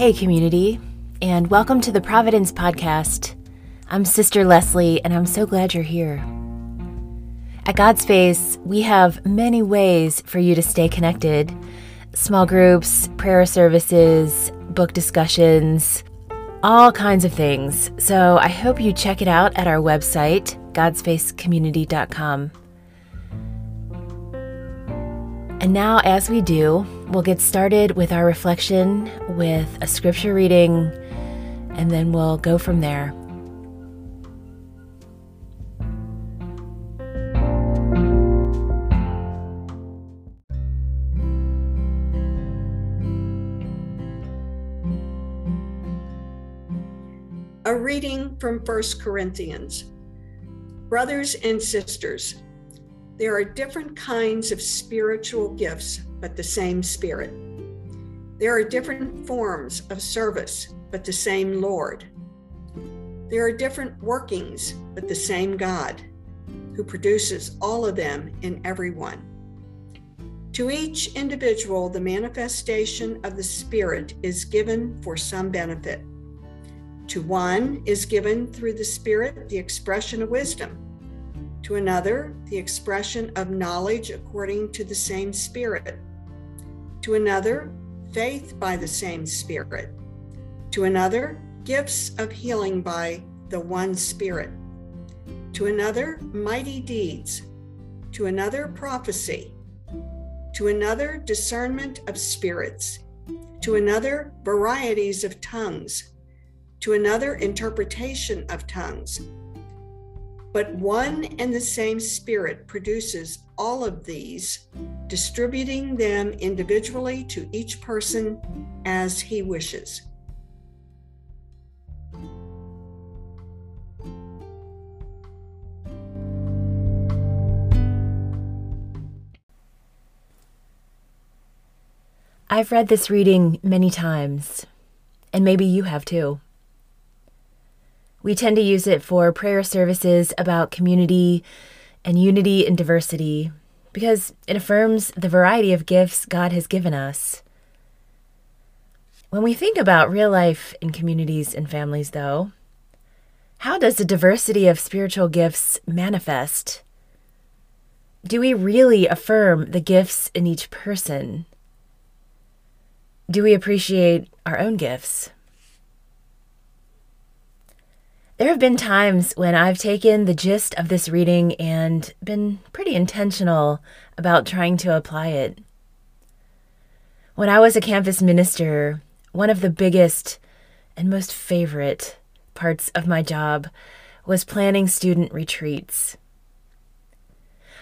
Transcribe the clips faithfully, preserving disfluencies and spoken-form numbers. Hey community, and welcome to the Providence Podcast. I'm Sister Leslie, and I'm so glad you're here. At God's Face, we have many ways for you to stay connected. Small groups, prayer services, book discussions, all kinds of things. So I hope you check it out at our website, gods face community dot com. And now, as we do, we'll get started with our reflection with a scripture reading, and then we'll go from there. A reading from First Corinthians. Brothers and sisters, there are different kinds of spiritual gifts, but the same Spirit. There are different forms of service, but the same Lord. There are different workings, but the same God, who produces all of them in everyone. To each individual, the manifestation of the Spirit is given for some benefit. To one is given through the Spirit the expression of wisdom. To another, the expression of knowledge according to the same Spirit. To another, faith by the same Spirit. To another, gifts of healing by the one Spirit. To another, mighty deeds. To another, prophecy. To another, discernment of spirits. To another, varieties of tongues. To another, interpretation of tongues. But one and the same Spirit produces all of these, distributing them individually to each person as he wishes. I've read this reading many times, and maybe you have too. We tend to use it for prayer services about community and unity and diversity because it affirms the variety of gifts God has given us. When we think about real life in communities and families, though, how does the diversity of spiritual gifts manifest? Do we really affirm the gifts in each person? Do we appreciate our own gifts? There have been times when I've taken the gist of this reading and been pretty intentional about trying to apply it. When I was a campus minister, one of the biggest and most favorite parts of my job was planning student retreats.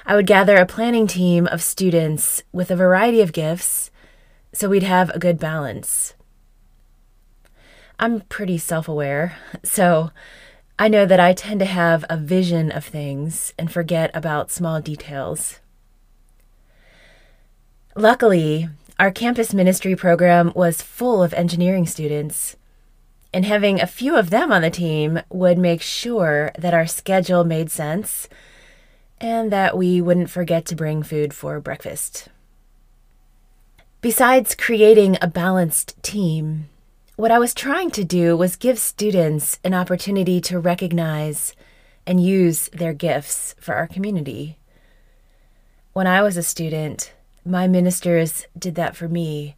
I would gather a planning team of students with a variety of gifts so we'd have a good balance. I'm pretty self-aware, so I know that I tend to have a vision of things and forget about small details. Luckily, our campus ministry program was full of engineering students, and having a few of them on the team would make sure that our schedule made sense and that we wouldn't forget to bring food for breakfast. Besides creating a balanced team, what I was trying to do was give students an opportunity to recognize and use their gifts for our community. When I was a student, my ministers did that for me,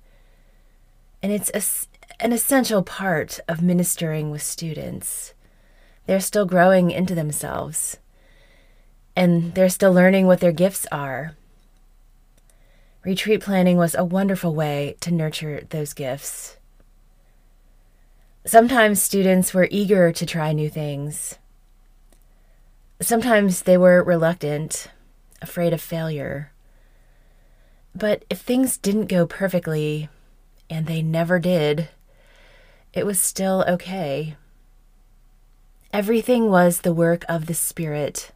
and it's a, an essential part of ministering with students. They're still growing into themselves, and they're still learning what their gifts are. Retreat planning was a wonderful way to nurture those gifts. Sometimes students were eager to try new things. Sometimes they were reluctant, afraid of failure. But if things didn't go perfectly, and they never did, it was still okay. Everything was the work of the Spirit,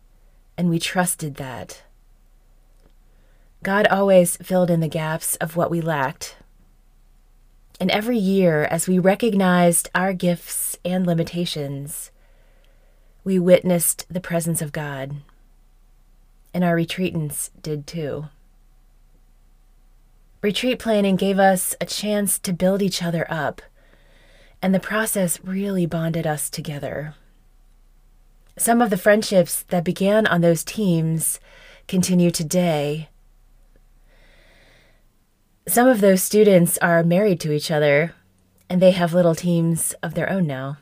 and we trusted that. God always filled in the gaps of what we lacked. And every year, as we recognized our gifts and limitations, we witnessed the presence of God. And our retreatants did too. Retreat planning gave us a chance to build each other up and the process really bonded us together. Some of the friendships that began on those teams continue today. Some of those students are married to each other, and they have little teams of their own now.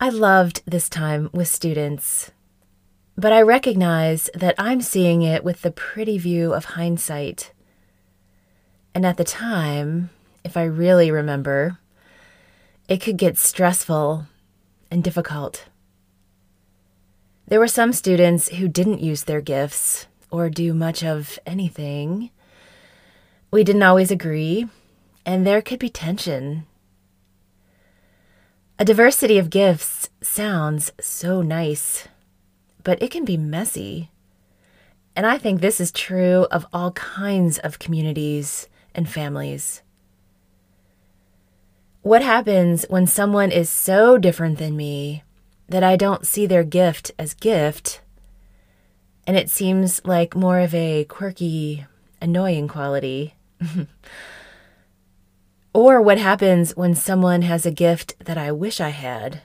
I loved this time with students, but I recognize that I'm seeing it with the pretty view of hindsight. And at the time, if I really remember, it could get stressful and difficult. There were some students who didn't use their gifts or do much of anything. We didn't always agree, and there could be tension. A diversity of gifts sounds so nice, but it can be messy. And I think this is true of all kinds of communities and families. What happens when someone is so different than me that I don't see their gift as gift, and it seems like more of a quirky, annoying quality? Or what happens when someone has a gift that I wish I had?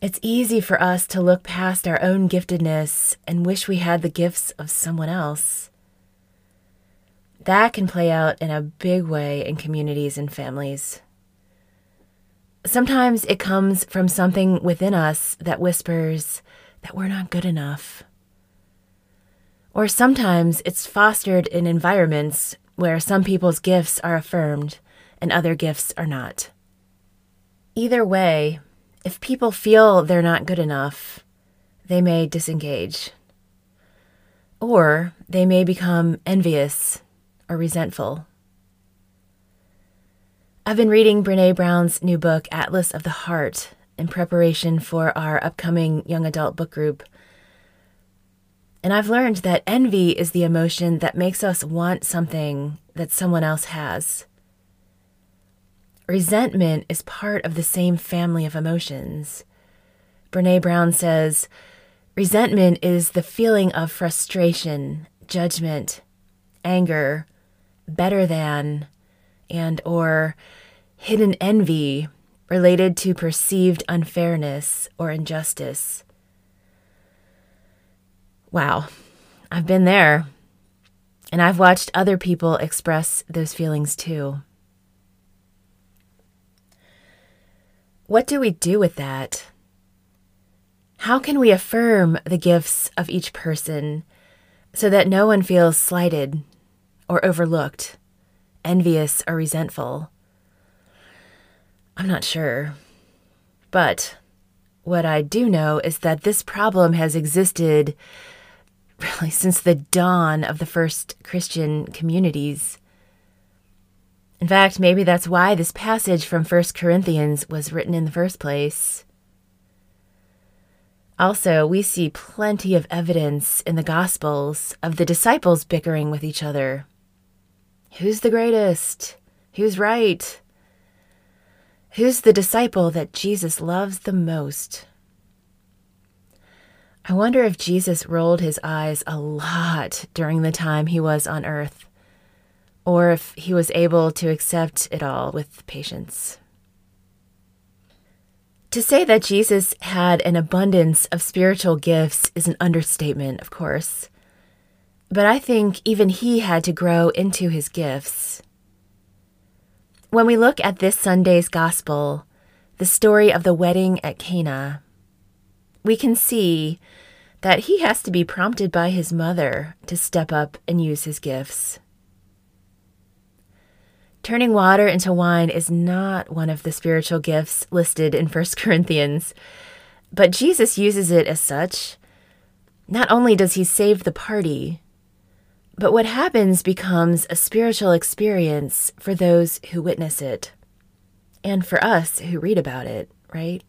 It's easy for us to look past our own giftedness and wish we had the gifts of someone else. That can play out in a big way in communities and families. Sometimes it comes from something within us that whispers that we're not good enough. Or sometimes it's fostered in environments where some people's gifts are affirmed and other gifts are not. Either way, if people feel they're not good enough, they may disengage. Or they may become envious or resentful. I've been reading Brené Brown's new book, Atlas of the Heart, in preparation for our upcoming young adult book group. And I've learned that envy is the emotion that makes us want something that someone else has. Resentment is part of the same family of emotions. Brené Brown says, resentment is the feeling of frustration, judgment, anger, better than, and or hidden envy related to perceived unfairness or injustice. Wow, I've been there, and I've watched other people express those feelings too. What do we do with that? How can we affirm the gifts of each person so that no one feels slighted or overlooked, envious or resentful? I'm not sure. But what I do know is that this problem has existed really since the dawn of the first Christian communities. In fact, maybe that's why this passage from First Corinthians was written in the first place. Also, we see plenty of evidence in the Gospels of the disciples bickering with each other. Who's the greatest? Who's right? Who's the disciple that Jesus loves the most? I wonder if Jesus rolled his eyes a lot during the time he was on earth, or if he was able to accept it all with patience. To say that Jesus had an abundance of spiritual gifts is an understatement, of course, but I think even he had to grow into his gifts. When we look at this Sunday's gospel, the story of the wedding at Cana, we can see that he has to be prompted by his mother to step up and use his gifts. Turning water into wine is not one of the spiritual gifts listed in First Corinthians, but Jesus uses it as such. Not only does he save the party, but what happens becomes a spiritual experience for those who witness it, and for us who read about it, right?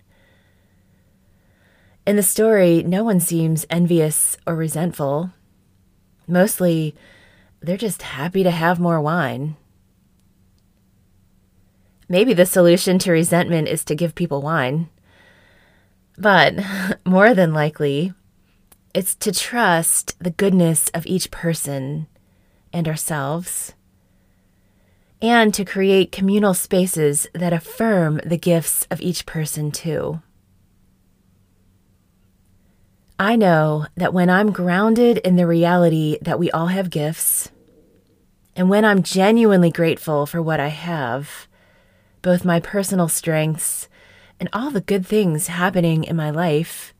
In the story, no one seems envious or resentful. Mostly, they're just happy to have more wine. Maybe the solution to resentment is to give people wine. But more than likely, it's to trust the goodness of each person and ourselves. and to create communal spaces that affirm the gifts of each person too. I know that when I'm grounded in the reality that we all have gifts, and when I'm genuinely grateful for what I have, both my personal strengths and all the good things happening in my life,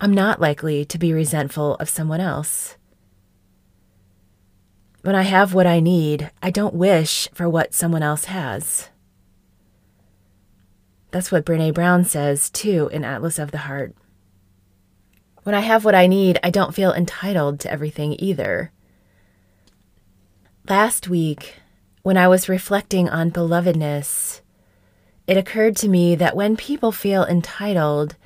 I'm not likely to be resentful of someone else. When I have what I need, I don't wish for what someone else has. That's what Brené Brown says, too, in Atlas of the Heart. When I have what I need, I don't feel entitled to everything either. Last week, when I was reflecting on belovedness, it occurred to me that when people feel entitled,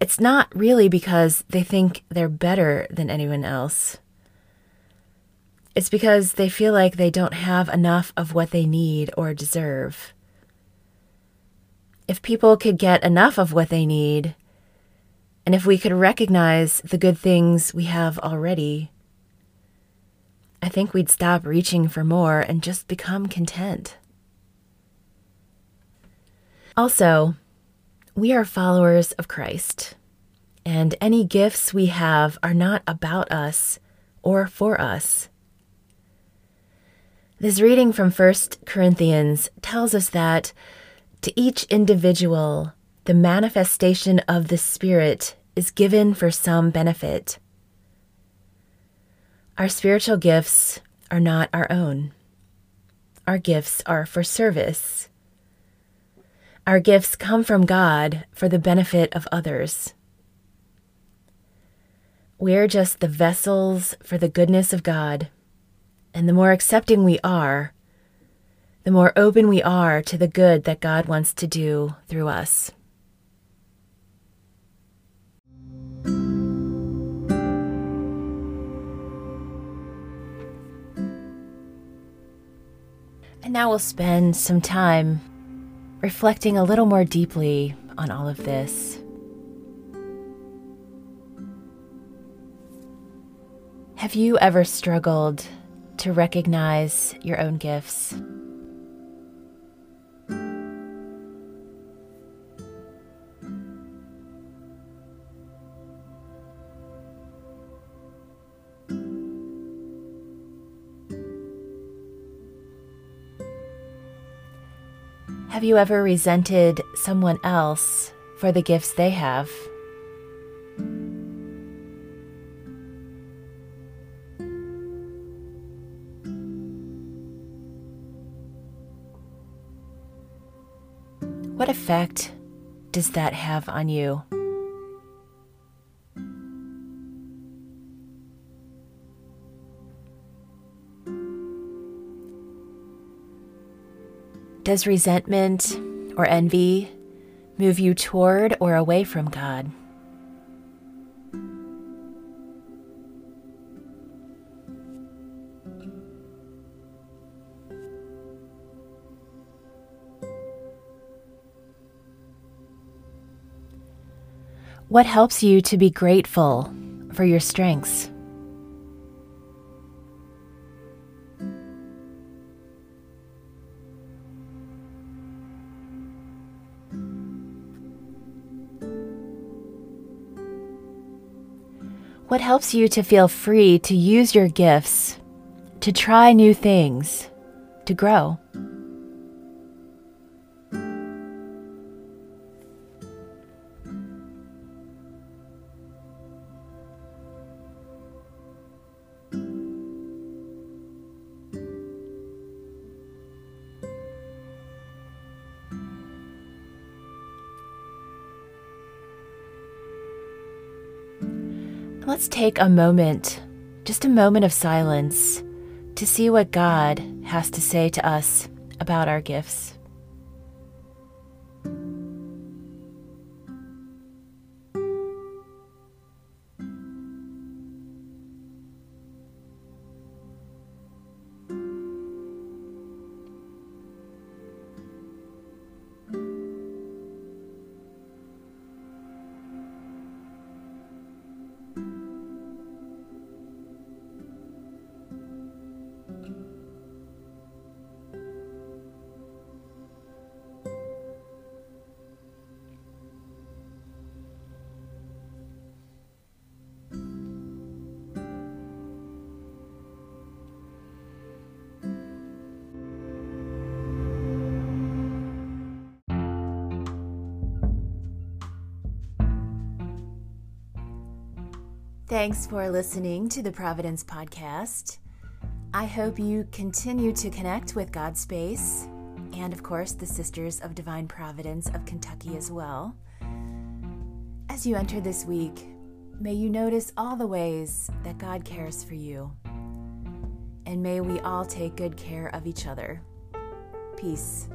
it's not really because they think they're better than anyone else. It's because they feel like they don't have enough of what they need or deserve. If people could get enough of what they need, and if we could recognize the good things we have already, I think we'd stop reaching for more and just become content. Also, we are followers of Christ, and any gifts we have are not about us or for us. This reading from First Corinthians tells us that to each individual, the manifestation of the Spirit is given for some benefit. Our spiritual gifts are not our own. Our gifts are for service. Our gifts come from God for the benefit of others. We're just the vessels for the goodness of God. And the more accepting we are, the more open we are to the good that God wants to do through us. And now we'll spend some time reflecting a little more deeply on all of this. Have you ever struggled to recognize your own gifts? Have you ever resented someone else for the gifts they have? What effect does that have on you? Does resentment or envy move you toward or away from God? What helps you to be grateful for your strengths? What helps you to feel free to use your gifts, to try new things, to grow? Let's take a moment, just a moment of silence, to see what God has to say to us about our gifts. Thanks for listening to the Providence Podcast. I hope you continue to connect with God's Face and, of course, the Sisters of Divine Providence of Kentucky as well. As you enter this week, may you notice all the ways that God cares for you, and may we all take good care of each other. Peace.